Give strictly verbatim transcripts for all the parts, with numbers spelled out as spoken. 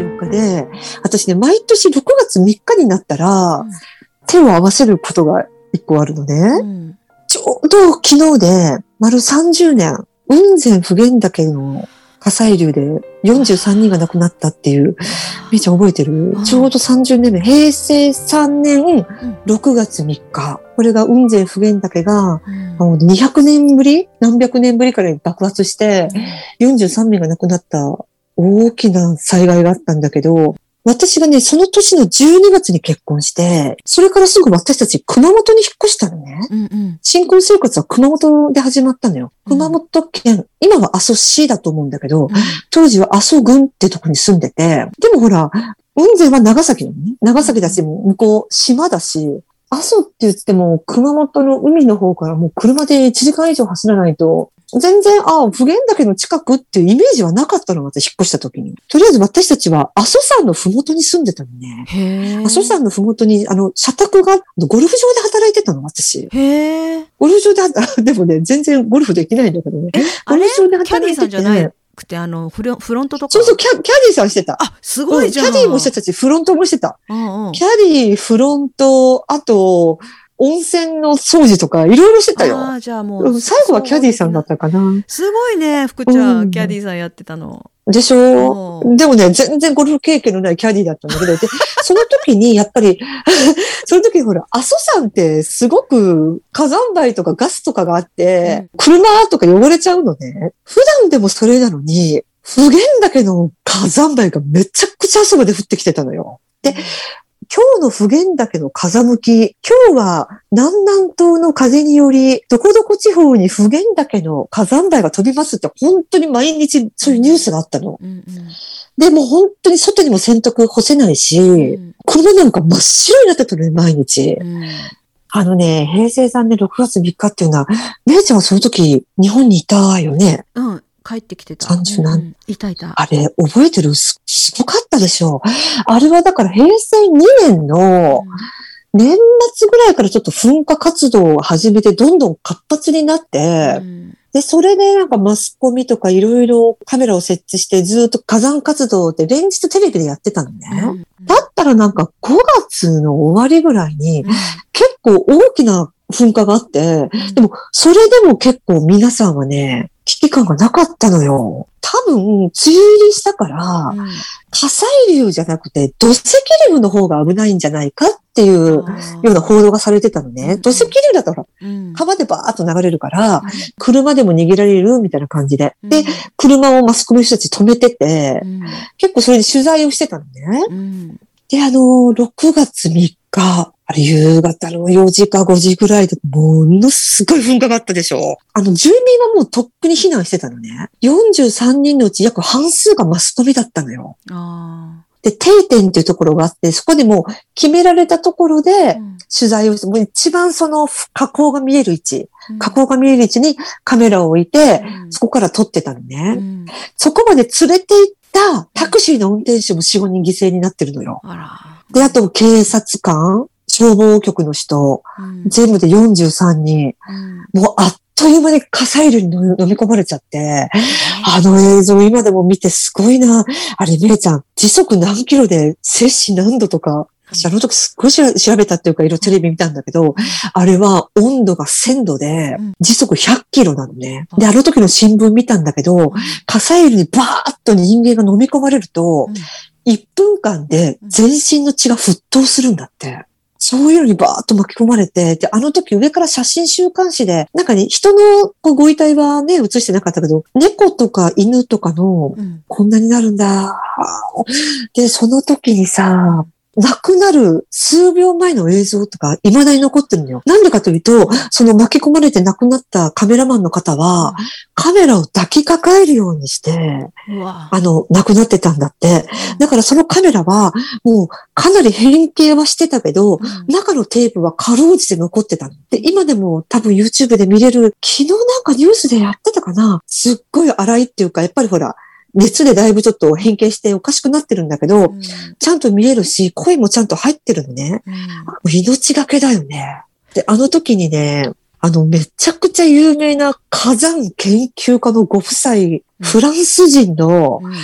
ようかで、私ね、毎年ろくがつみっかになったら、うん、手を合わせることがいっこあるのね、うん、ちょうど昨日で丸さんじゅうねん、雲仙普賢岳の火砕流でよんじゅうさんにんが亡くなったっていう、みーちゃん覚えてる？ちょうどさんじゅうねんめ、へいせいさんねんろくがつみっか。これが雲仙普賢岳が、うん、にひゃくねんぶり、何百年ぶりから爆発して、よんじゅうさんめいが亡くなった大きな災害があったんだけど、私がね、その年のじゅうにがつに結婚して、それからすぐ私たち熊本に引っ越したのね。うんうん、新婚生活は熊本で始まったのよ。熊本県、うん、今は阿蘇市だと思うんだけど、うん、当時は阿蘇郡ってとこに住んでて、でもほら、雲仙は長崎なのね。長崎だし、向こう島だし、阿蘇って言っても熊本の海の方からもう車でいちじかん以上走らないと、全然、ああ、普賢岳の近くっていうイメージはなかったの、私引っ越した時に。とりあえず私たちは阿蘇山のふもとに住んでたのね。へー。阿蘇山のふもとに、あの、社宅が、ゴルフ場で働いてたの、私。へー。ゴルフ場で働いて、でもね、全然ゴルフできないんだけどね。え、あれ？キャディーさんじゃないくて、あの、フロントとか。そうそう、キャ、キャディーさんしてた。あ、すごいじゃん。うん、キャディーもしてたし、フロントもしてた。うんうん、キャディー、フロント、あと、温泉の掃除とかいろいろしてたよ。ああ、じゃあもう。最後はキャディーさんだったかな。すごいね、福ちゃん、うん、キャディーさんやってたの。でしょ？でもね、全然ゴルフ経験のないキャディーだったんだけど、でその時にやっぱり、その時ほら、阿蘇山ってすごく火山灰とかガスとかがあって、うん、車とか汚れちゃうのね。普段でもそれなのに、普賢岳の火山灰がめちゃくちゃそばで降ってきてたのよ。で、うん今日の普賢岳の風向き、今日は南南東の風により、どこどこ地方に普賢岳の火山灰が飛びますって、本当に毎日そういうニュースがあったの。うんうん、で、もう本当に外にも洗濯干せないし、うん、車なんか真っ白になってたのね、毎日。うん、あのね、へいせいさんねんろくがつみっかっていうのは、めいちゃんはその時、日本にいたよね。うん帰ってきてた。さんじゅう何、うん、いたいた。あれ、覚えてる？す、すごかったでしょ。あれはだからへいせいにねんの年末ぐらいからちょっと噴火活動を始めてどんどん活発になって、うん、で、それでなんかマスコミとかいろいろカメラを設置してずっと火山活動って連日テレビでやってたのね。うん、だったらなんかごがつの終わりぐらいに結構大きな噴火があって、うん、でもそれでも結構皆さんはね、危機感がなかったのよ。多分、梅雨入りしたから、うん、火砕流じゃなくて土石流の方が危ないんじゃないかっていうような報道がされてたのね。うん、土石流だったら、うん、川でバーっと流れるから、うん、車でも逃げられるみたいな感じで。うん、で、車をマスコミの人たち止めてて、うん、結構それで取材をしてたのね。うん、で、あのー、ろくがつみっか、あれ夕方のよじかごじぐらいでものすごい噴火があったでしょ。あの住民はもうとっくに避難してたのね。よんじゅうさんにんのうち約半数がマスコミだったのよ。あで、定点っていうところがあって、そこでもう決められたところで取材をして、うん、もう一番その火口が見える位置、うん、火口が見える位置にカメラを置いて、うん、そこから撮ってたのね。うん、そこまで連れて行ったタクシーの運転手もよん、ごにん犠牲になってるのよ。あらで、あと警察官、消防局の人、うん、全部でよんじゅうさんにん、うん、もうあっという間に火砕流に飲み込まれちゃって、あの映像今でも見てすごいな。あれ、めいちゃん、時速何キロで摂氏何度とか、あの時すっごい調べたっていうか、いろいろテレビ見たんだけど、あれは温度がせんどで、時速ひゃくキロなのね。で、あの時の新聞見たんだけど、火砕流にバーッと人間が飲み込まれると、いっぷんかんで全身の血が沸騰するんだって。そういうのにバーッと巻き込まれて、で、あの時上から写真週刊誌で、なんかね、人のご遺体はね、写してなかったけど、猫とか犬とかの、うん、こんなになるんだ。で、その時にさ、亡くなる数秒前の映像とか、未だに残ってるのよ。なんでかというと、その巻き込まれて亡くなったカメラマンの方は、うん、カメラを抱きかかえるようにして、あの、亡くなってたんだって。だからそのカメラは、もうかなり変形はしてたけど、うん、中のテープはかろうじて残ってたの。で、今でも多分 YouTube で見れる、昨日なんかニュースでやってたかな？すっごい荒いっていうか、やっぱりほら、熱でだいぶちょっと変形しておかしくなってるんだけど、うん、ちゃんと見えるし、声もちゃんと入ってるのね。うん、命がけだよね。で、あの時にね、あの、めちゃくちゃ有名な火山研究家のご夫妻、うん、フランス人の、うん、え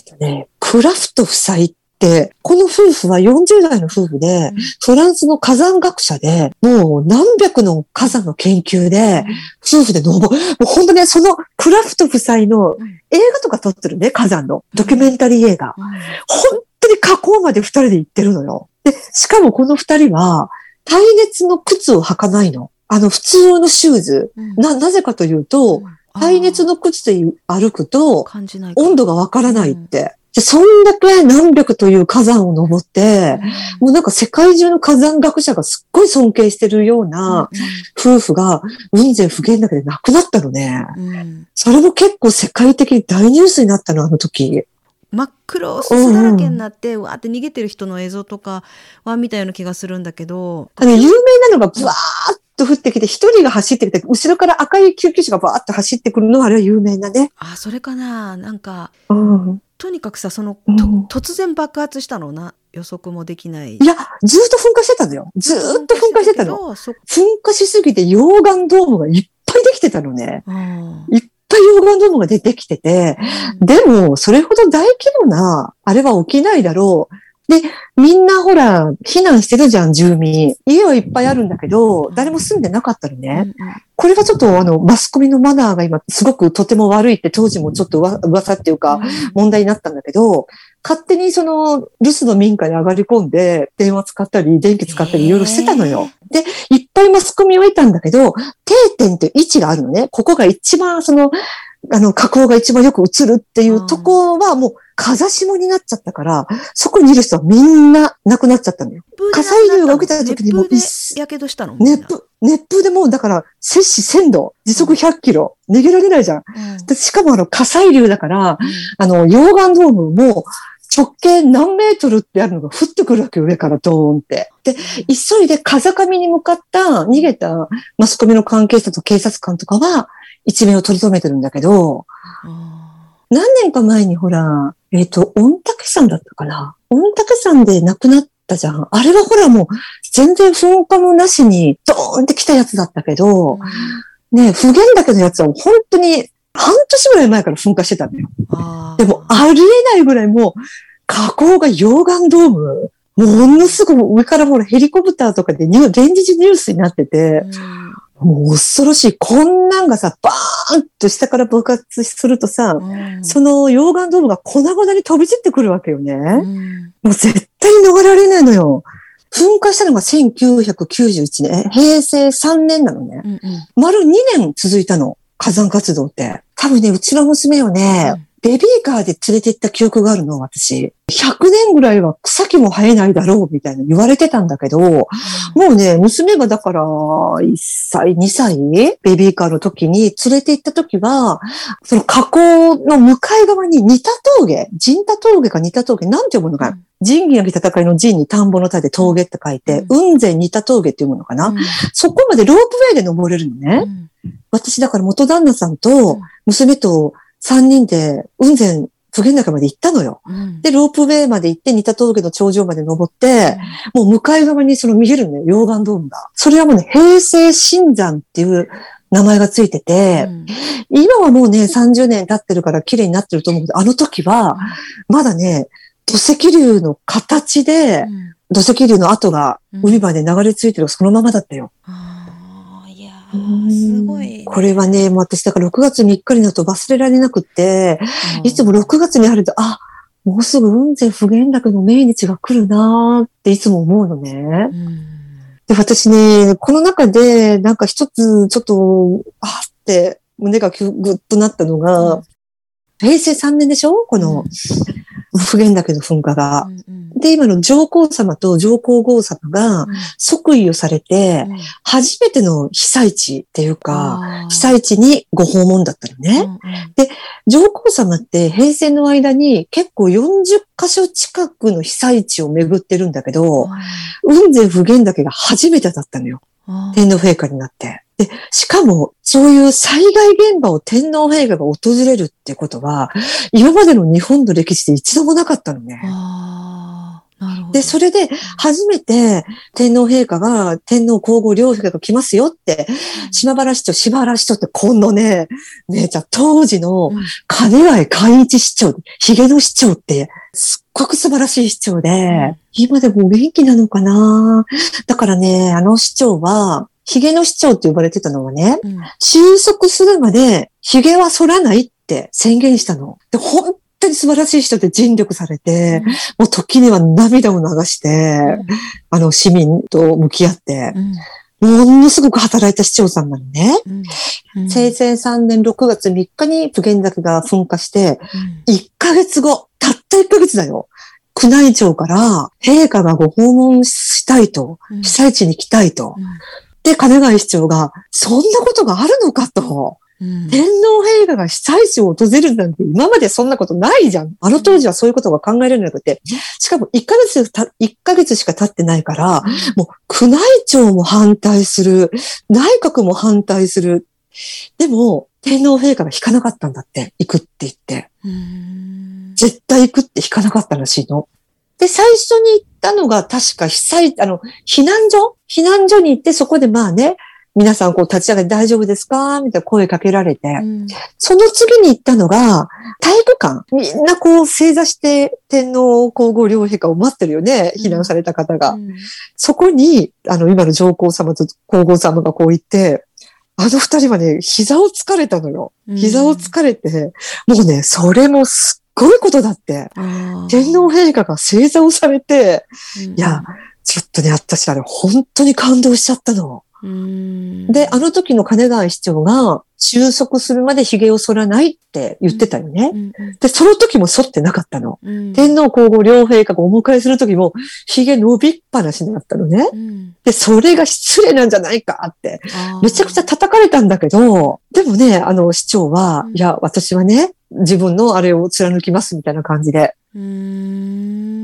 っとね、クラフト夫妻って、この夫婦はよんじゅうだいの夫婦で、うん、フランスの火山学者で、もう何百の火山の研究で、うん、夫婦で登る。もう本当ね、そのクラフト夫妻の映画とか撮ってるね、火山の。ドキュメンタリー映画。うん、本当に火口まで二人で行ってるのよ。で、しかもこの二人は、耐熱の靴を履かないの。あの、普通のシューズ。うん、な、なぜかというと、耐熱の靴で歩くと、温度がわからないって。うん、そんだけ何百という火山を登って、うん、もうなんか世界中の火山学者がすっごい尊敬してるような夫婦が、雲仙普賢岳で亡くなったのね、うん。それも結構世界的に大ニュースになったの、あの時。真っ黒すだらけになって、うん、わーって逃げてる人の映像とかは見たような気がするんだけど。あの有名なのがブワーっと降ってきて、一人が走ってきて、後ろから赤い救急車がバーっと走ってくるのはあれは有名なね。あ、それかな。なんか、うん、とにかくさ、その、うん、突然爆発したのな。予測もできない。いや、ずっと噴火してたのよ。ずーっと噴火してたの。噴火しすぎて溶岩ドームがいっぱいできてたのね。うん、いっいっぱい溶岩ドームが出てきてて、でもそれほど大規模なあれは起きないだろう。で、みんなほら避難してるじゃん、住民。家はいっぱいあるんだけど誰も住んでなかったのね。これがちょっとあのマスコミのマナーが今すごくとても悪いって当時もちょっと噂っていうか問題になったんだけど、勝手にその留守の民家に上がり込んで電話使ったり電気使ったりいろいろしてたのよ。で、いっぱいマスコミを得たんだけど、定点って位置があるのね。ここが一番その、あの、火口が一番よく映るっていうとこはもう風下になっちゃったから、そこにいる人はみんな亡くなっちゃったのよ。火砕流が起きた時にもう、熱風で火傷したの？熱風、熱風でもうだから、摂氏せんど、時速ひゃくキロ、逃げられないじゃん。うん、でしかもあの火砕流だから、うん、あの、溶岩ドームも、直径何メートルってあるのが降ってくるわけ、上からドーンって。で、急いで風上に向かった逃げたマスコミの関係者と警察官とかは一命を取り留めてるんだけど、何年か前にほら、えっと、御嶽山だったかな。御嶽山で亡くなったじゃん。あれはほらもう全然噴火もなしにドーンって来たやつだったけど、ね、普賢岳のやつは本当に半年ぐらい前から噴火してたんだよ。でもありえないぐらいもう火口が溶岩ドーム、ものすごく上からほらヘリコプターとかで連日ニュースになってて、うん、もう恐ろしい。こんなんがさ、バーンと下から爆発するとさ、うん、その溶岩ドームが粉々に飛び散ってくるわけよね、うん。もう絶対逃れられないのよ。噴火したのがせんきゅうひゃくきゅうじゅういちねん、平成さんねんなのね。うんうん、丸にねん続いたの。火山活動って。多分ね、うちの娘をね、うん、ベビーカーで連れて行った記憶があるの、私。ひゃくねんぐらいは草木も生えないだろう、みたいな言われてたんだけど、うん、もうね、娘がだから、いっさい、にさい、ベビーカーの時に連れて行った時は、その火口の向かい側に似た峠、陣田峠か似た峠、なんて読むのかな、うん、仁義なき戦いの仁に田んぼの田で峠って書いて、雲仙似た峠って読むのかな、うん、そこまでロープウェイで登れるのね。うん、私だから元旦那さんと娘とさんにんで雲仙普賢岳まで行ったのよ、うん。で、ロープウェイまで行って似た峠の頂上まで登って、うん、もう向かい側にその見えるね、溶岩ドームが。それはもうね、平成新山っていう名前がついてて、うん、今はもうね、さんじゅうねん経ってるから綺麗になってると思うけど、あの時は、まだね、土石流の形で、うん、土石流の跡が海まで流れ着いてるそのままだったよ。うんうんすごい。これはね、もう私、だからろくがつみっかになると忘れられなくって、うん、いつもろくがつにあると、あ、もうすぐ雲仙普賢岳の命日が来るなーっていつも思うのね。うん、で、私ね、この中で、なんか一つ、ちょっと、あって、胸がぐっとなったのが、うん、平成さんねんでしょこの、うん、普賢岳の噴火が。うんうんで、今の上皇様と上皇后様が即位をされて、初めての被災地っていうか、被災地にご訪問だったのね。で、上皇様って平成の間に結構よんじゅっかしょ近くの被災地を巡ってるんだけど、雲仙普賢岳が初めてだったのよ。天皇陛下になって。で、しかも、そういう災害現場を天皇陛下が訪れるってことは、今までの日本の歴史で一度もなかったのね。で、それで初めて天皇陛下が天皇皇后両陛下が来ますよって、島原市長、島原市長って今度ね、ねえちゃん、当時の金谷寛一市長、ひげの市長って、すっごく素晴らしい市長で、今でも元気なのかな。だからね、あの市長は、ひげの市長って呼ばれてたのはね、うん、収束するまでひげは剃らないって宣言したの。で本本当に素晴らしい人で尽力されて、うん、もう時には涙を流して、うん、あの市民と向き合って、うん、ものすごく働いた市長さんなのね、うんうん、平成さんねんろくがつみっかに普賢岳が噴火して、うん、いっかげつご、たったいっかげつだよ。宮内庁から陛下がご訪問したいと、うん、被災地に来たいと、うん、で金谷市長がそんなことがあるのかと、うん、天皇陛下が被災地を訪れるなんて今までそんなことないじゃん。あの当時はそういうことが考えられなくて。しかもいっかげつた、いっかげつしか経ってないから、うん、もう宮内庁も反対する。内閣も反対する。でも、天皇陛下が引かなかったんだって。行くって言って。うん、絶対行くって引かなかったらしいの。で、最初に行ったのが確か被災、あの、避難所避難所に行ってそこでまあね、皆さんこう立ち上がって大丈夫ですかみたいな声かけられて、うん、その次に行ったのが体育館。みんなこう正座して天皇皇后両陛下を待ってるよね、避難された方が、うん、そこにあの今の上皇様と皇后様がこう行って、あの二人はね膝をつかれたのよ。膝をつかれて、うん、もうねそれもすっごいことだって。天皇陛下が正座をされて、うん、いやちょっとね私あれ本当に感動しちゃったの。で、あの時の金谷市長が収束するまで髭を剃らないって言ってたよね、うんうん、で、その時も剃ってなかったの、うん、天皇皇后両陛下がお迎えする時も髭伸びっぱなしになったのね、うん、で、それが失礼なんじゃないかってめちゃくちゃ叩かれたんだけど、でもね、あの市長は、うん、いや、私はね自分のあれを貫きますみたいな感じで、うーん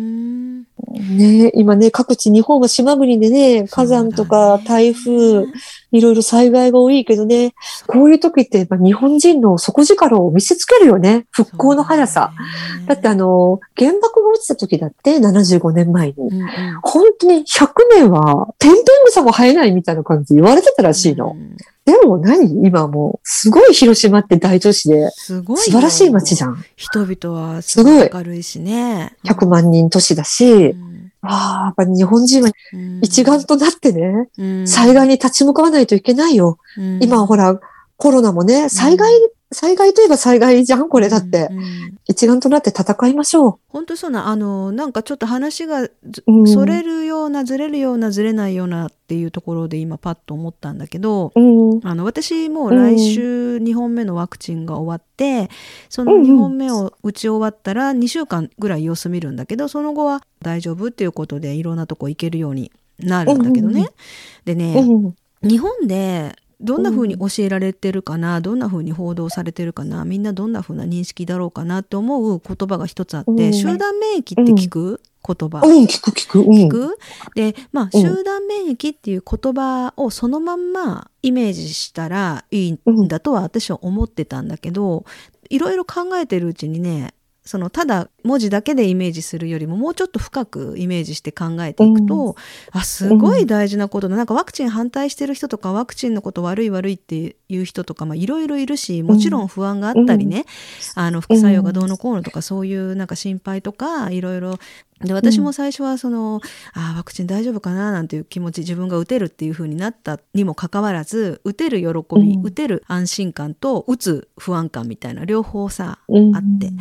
ね、今ね、各地日本は島国でね、火山とか台風、ね、いろいろ災害が多いけどね、こういう時ってやっぱ日本人の底力を見せつけるよね、復興の速さ。ね、だってあの、原爆が落ちた時だってななじゅうごねんまえに、うん、本当にひゃくねんは天変草も生えないみたいな感じ言われてたらしいの。うん、でも何今もう、すごい広島って大都市で、素晴らしい街じゃん。人々はすごい明るいしね。ひゃくまんにん都市だし、うん、ああ、やっぱ日本人は一丸となってね、うん、災害に立ち向かわないといけないよ。うん、今ほら、コロナもね、災害、うん、災害といえば災害じゃん、これだって。うんうん、一丸となって戦いましょう。本当そうな、あの、なんかちょっと話が、うん、それるような、ずれるような、ずれないような、っていうところで今パッと思ったんだけど、うん、あの私もう来週にほんめのワクチンが終わって、うん、そのにほんめを打ち終わったらにしゅうかんぐらい様子見るんだけど、その後は大丈夫っていうことでいろんなとこ行けるようになるんだけどね、うん、でね、うん、日本でどんな風に教えられてるかな、どんな風に報道されてるかな、みんなどんな風な認識だろうかなって思う言葉が一つあって、うん、集団免疫って聞く言葉、うん、聞く聞く、うん、聞くで、まあ、集団免疫っていう言葉をそのまんまイメージしたらいいんだとは私は思ってたんだけど、いろいろ考えてるうちにね、そのただ文字だけでイメージするよりももうちょっと深くイメージして考えていくと、うん、あ、すごい大事なことだ。なんかワクチン反対してる人とかワクチンのこと悪い悪いっていう人とか、まあいろいろいるし、もちろん不安があったりね、うん、あの副作用がどうのこうのとか、そういうなんか心配とかいろいろで、私も最初はその、うん、あ、ワクチン大丈夫かななんていう気持ち、自分が打てるっていう風になったにもかかわらず、打てる喜び、うん、打てる安心感と打つ不安感みたいな両方さ、うん、あって、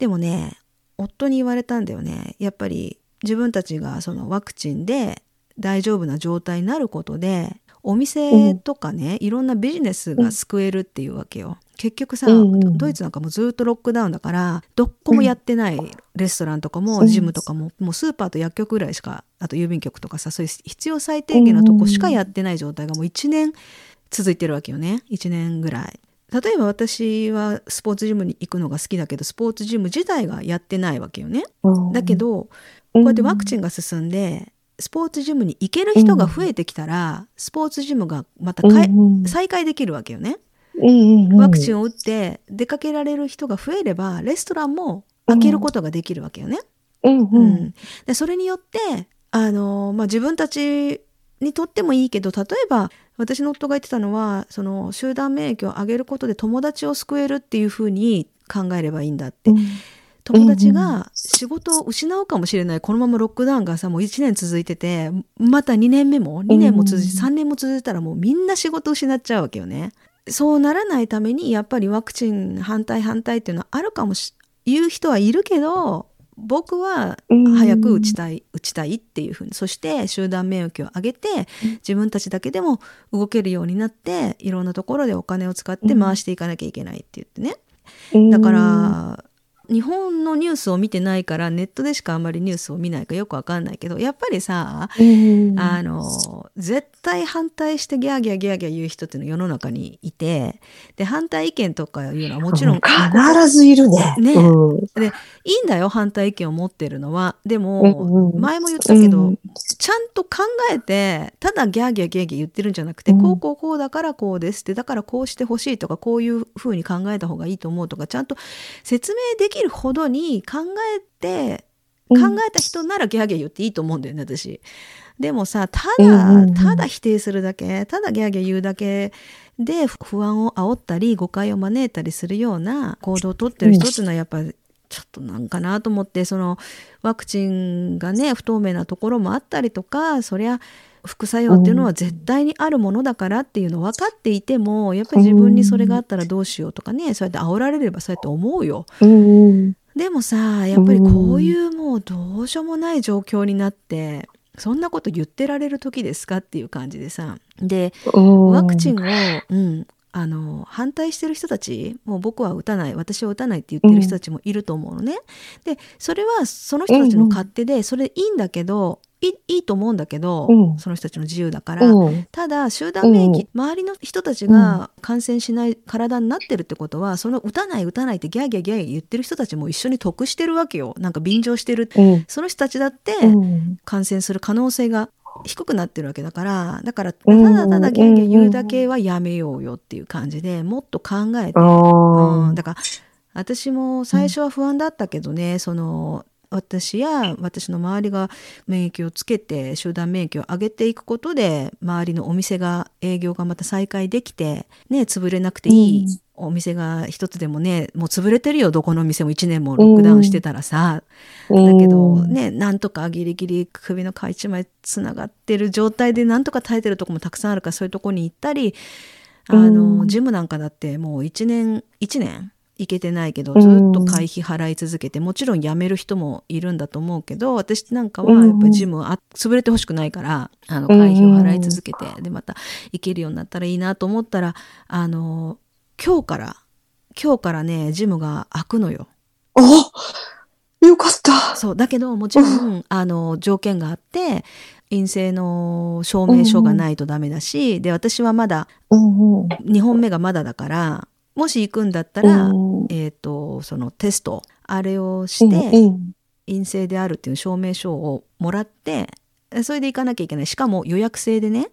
でもね、夫に言われたんだよね。やっぱり自分たちがそのワクチンで大丈夫な状態になることで、お店とかね、いろんなビジネスが救えるっていうわけよ。結局さ、うん、ドイツなんかもずっとロックダウンだから、どこもやってない、レストランとかもジムとかも、もうスーパーと薬局ぐらいしか、あと郵便局とかさ、そういう必要最低限のとこしかやってない状態がもういちねん続いてるわけよね。いちねんぐらい。例えば私はスポーツジムに行くのが好きだけど、スポーツジム自体がやってないわけよね。だけどこうやってワクチンが進んでスポーツジムに行ける人が増えてきたら、スポーツジムがまたかい再開できるわけよね。ワクチンを打って出かけられる人が増えれば、レストランも開けることができるわけよね。うんうんうん、でそれによってあの、まあ、自分たちにとってもいいけど、例えば私の夫が言ってたのは、その集団免疫を上げることで友達を救えるっていう風に考えればいいんだって、うん、友達が仕事を失うかもしれない。このままロックダウンがさもういちねん続いてて、またにねんめもにねんも続いてさんねんも続いたらもうみんな仕事失っちゃうわけよね。そうならないためにやっぱりワクチン反対反対っていうのはあるかもし言う人はいるけど、僕は早く打ちたい、うん、打ちたいっていう風に、そして集団免疫を上げて自分たちだけでも動けるようになっていろんなところでお金を使って回していかなきゃいけないって言ってね、うん、だから日本のニュースを見てないからネットでしかあんまりニュースを見ないかよくわかんないけど、やっぱりさ、うん、あの絶対反対してギャーギャーギャーギャー言う人っていうの世の中にいて、で反対意見とかいうのはもちろん必ずいる ね, ね、うん、でいいんだよ反対意見を持ってるのは。でも、うん、前も言ったけど、うん、ちゃんと考えてただギャーギャーギャーギャー言ってるんじゃなくて、うん、こうこうこうだからこうですって、だからこうしてほしいとかこういうふうに考えた方がいいと思うとかちゃんと説明できるほどに考えて考えた人ならギャーギャー言っていいと思うんだよね私。でもさ、ただただ否定するだけ、ただギャーギャー言うだけで不安を煽ったり誤解を招いたりするような行動をとってる人っていうのはやっぱりちょっとなんかなと思って、そのワクチンがね不透明なところもあったりとか、そりゃ副作用っていうのは絶対にあるものだからっていうの分かっていても、やっぱり自分にそれがあったらどうしようとかね、そうやって煽られればそうやって思うよ。でもさ、やっぱりこういうもうどうしようもない状況になってそんなこと言ってられる時ですかっていう感じでさ、でワクチンを、うん、あの反対してる人たち、もう僕は打たない私は打たないって言ってる人たちもいると思うのね。でそれはその人たちの勝手でそれいいんだけど、い, いいと思うんだけど、うん、その人たちの自由だから、うん、ただ集団免疫、うん、周りの人たちが感染しない体になってるってことは、その打たない打たないってギャーギャーギャー言ってる人たちも一緒に得してるわけよ。なんか便乗してる、うん、その人たちだって感染する可能性が低くなってるわけだから、だからただただギャーギャー言うだけはやめようよっていう感じで、もっと考えて、うん、だから私も最初は不安だったけどね、その私や私の周りが免疫をつけて集団免疫を上げていくことで、周りのお店が営業がまた再開できてね、潰れなくていいお店が一つでもね、もう潰れてるよどこの店もいちねんもロックダウンしてたらさ、うん、だけどね、なんとかギリギリ首の皮一枚つながってる状態でなんとか耐えてるとこもたくさんあるから、そういうとこに行ったり、あのジムなんかだってもういちねんいちねんいけてないけどずっと会費払い続けて、うん、もちろん辞める人もいるんだと思うけど、私なんかはやっぱりジムあ潰れてほしくないから、あの会費を払い続けて、うん、でまた行けるようになったらいいなと思ったら、あの今日から今日からねジムが開くのよ。あ、よかった。そうだけどもちろん、うん、あの条件があって、陰性の証明書がないとダメだし、うん、で私はまだ、うん、にほんめがまだだから、もし行くんだったら、うん、えーと、そのテストあれをして、うん、陰性であるっていう証明書をもらって、それで行かなきゃいけない。しかも予約制でね、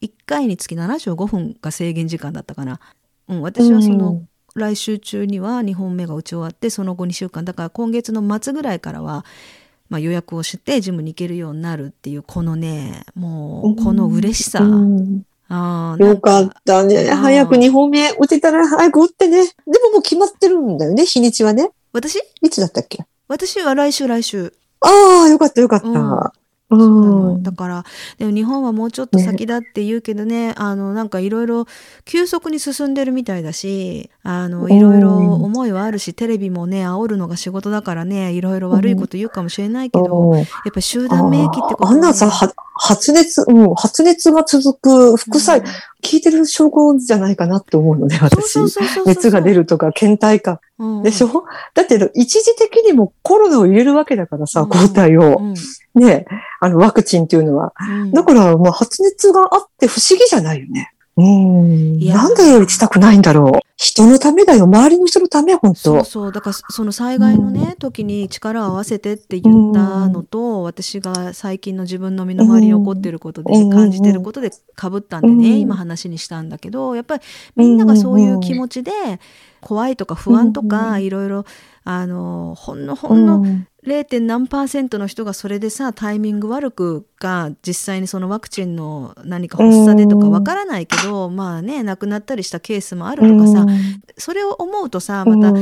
いっかいにつきななじゅうごふんが制限時間だったかな、うん、私はその、うん、来週中にはにほんめが打ち終わって、その後にしゅうかんだから、今月の末ぐらいからは、まあ、予約をしてジムに行けるようになるっていう、このねもうこの嬉しさ、うんうん、あかよかったね。早くにほんめ打てたら早く打ってね。でももう決まってるんだよね、日にちはね。私いつだったっけ？私は来週来週。ああ、よかったよかった。うん、そう だ, だからでも日本はもうちょっと先だって言うけど ね, ねあのなんかいろいろ急速に進んでるみたいだし、あのいろいろ思いはあるし、テレビもね煽るのが仕事だからね、いろいろ悪いこと言うかもしれないけど、やっぱり集団免疫ってこと、ね、あんなさは発熱、うん、発熱が続く副作用、うん、聞いてる証拠じゃないかなって思うのね、私。熱が出るとか、倦怠感。うんうん、でしょ？だって、一時的にもコロナを入れるわけだからさ、抗体を。うんうん、ね、あの、ワクチンっていうのは。うん、だから、まあ、発熱があって不思議じゃないよね。うん。なんで打ちたくないんだろう。人のためだよ。周りの人のため、本当。そうそう。だから、その災害のね、うん、時に力を合わせてって言ったのと、うん、私が最近の自分の身の回りに起こってることで、うん、感じてることで被ったんでね、うん、今話にしたんだけど、やっぱりみんながそういう気持ちで、怖いとか不安とか、いろいろ、あの、ほんのほんのれい. 何パーセントの人がそれでさタイミング悪くか実際にそのワクチンの何か発作でとかわからないけど、まあね、亡くなったりしたケースもあるとかさ、それを思うとさまた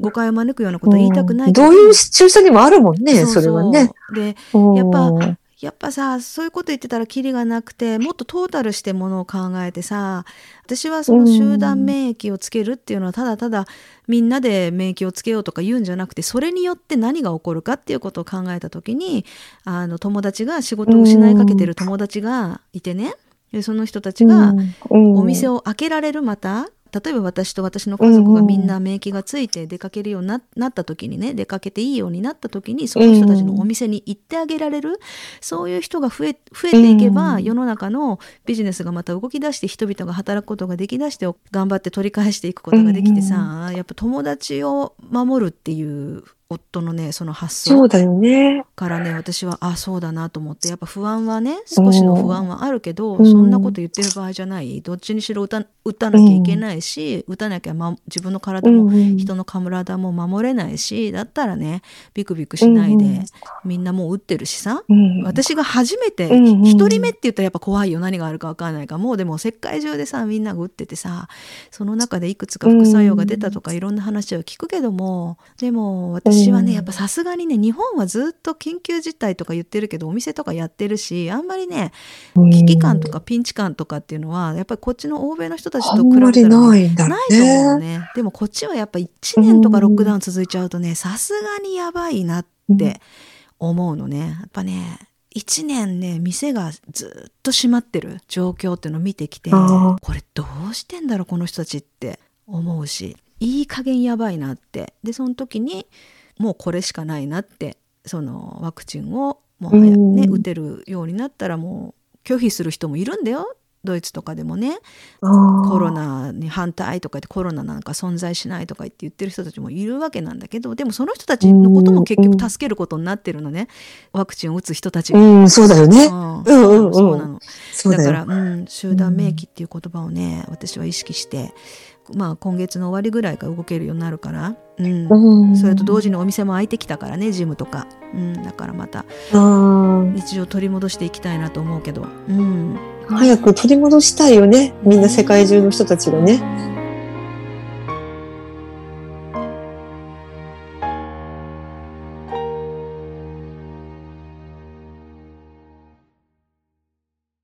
誤解を招くようなこと言いたくないけど、どういう注射にもあるもんね。 そうそう、それはね。でやっぱやっぱさそういうこと言ってたらキリがなくて、もっとトータルしてものを考えてさ、私はその集団免疫をつけるっていうのはただただみんなで免疫をつけようとか言うんじゃなくて、それによって何が起こるかっていうことを考えた時に、あの友達が仕事を失いかけてる友達がいてね、でその人たちがお店を開けられる、また例えば私と私の家族がみんな免疫がついて出かけるように な, なった時にね、出かけていいようになった時にその人たちのお店に行ってあげられる、そういう人が増 え, 増えていけば世の中のビジネスがまた動き出して人々が働くことができだして、頑張って取り返していくことができてさ、やっぱ友達を守るっていう夫のねその発想からね、私はあそうだなと思って、やっぱ不安はね少しの不安はあるけど、うん、そんなこと言ってる場合じゃない、どっちにしろ打 た, 打たなきゃいけないし、うん、打たなきゃ、ま、自分の体も、うん、人の体も守れないし、だったらねビクビクしないで、うん、みんなもう打ってるしさ、うん、私が初めてひとりめって言ったらやっぱ怖いよ、何があるか分からないかもう、でも世界中でさみんなが打っててさ、その中でいくつか副作用が出たとかいろんな話を聞くけども、でも私私はねやっぱさすがにね、日本はずっと緊急事態とか言ってるけどお店とかやってるし、あんまりね危機感とかピンチ感とかっていうのはやっぱりこっちの欧米の人たちと比べたら、ね、ないと思うね。でもこっちはやっぱいちねんとかロックダウン続いちゃうとね、さすがにやばいなって思うのね。やっぱねいちねんね店がずっと閉まってる状況っていうのを見てきて、これどうしてんだろうこの人たちって思うし、いい加減やばいなって。でその時にもうこれしかないなって、そのワクチンをもう早く、ね、打てるようになったらもう拒否する人もいるんだよ。ドイツとかでもねコロナに反対とか言って、コロナなんか存在しないとか言って言ってる人たちもいるわけなんだけど、でもその人たちのことも結局助けることになってるのね、ワクチンを打つ人たちが。うんそうだよね。そうなの。だから、うん、集団免疫っていう言葉をね私は意識して、まあ、今月の終わりぐらいから動けるようになるから、うんうん、それと同時にお店も開いてきたからね、ジムとか、うん、だからまた日常取り戻していきたいなと思うけど、うん、早く取り戻したいよねみんな、世界中の人たちがね。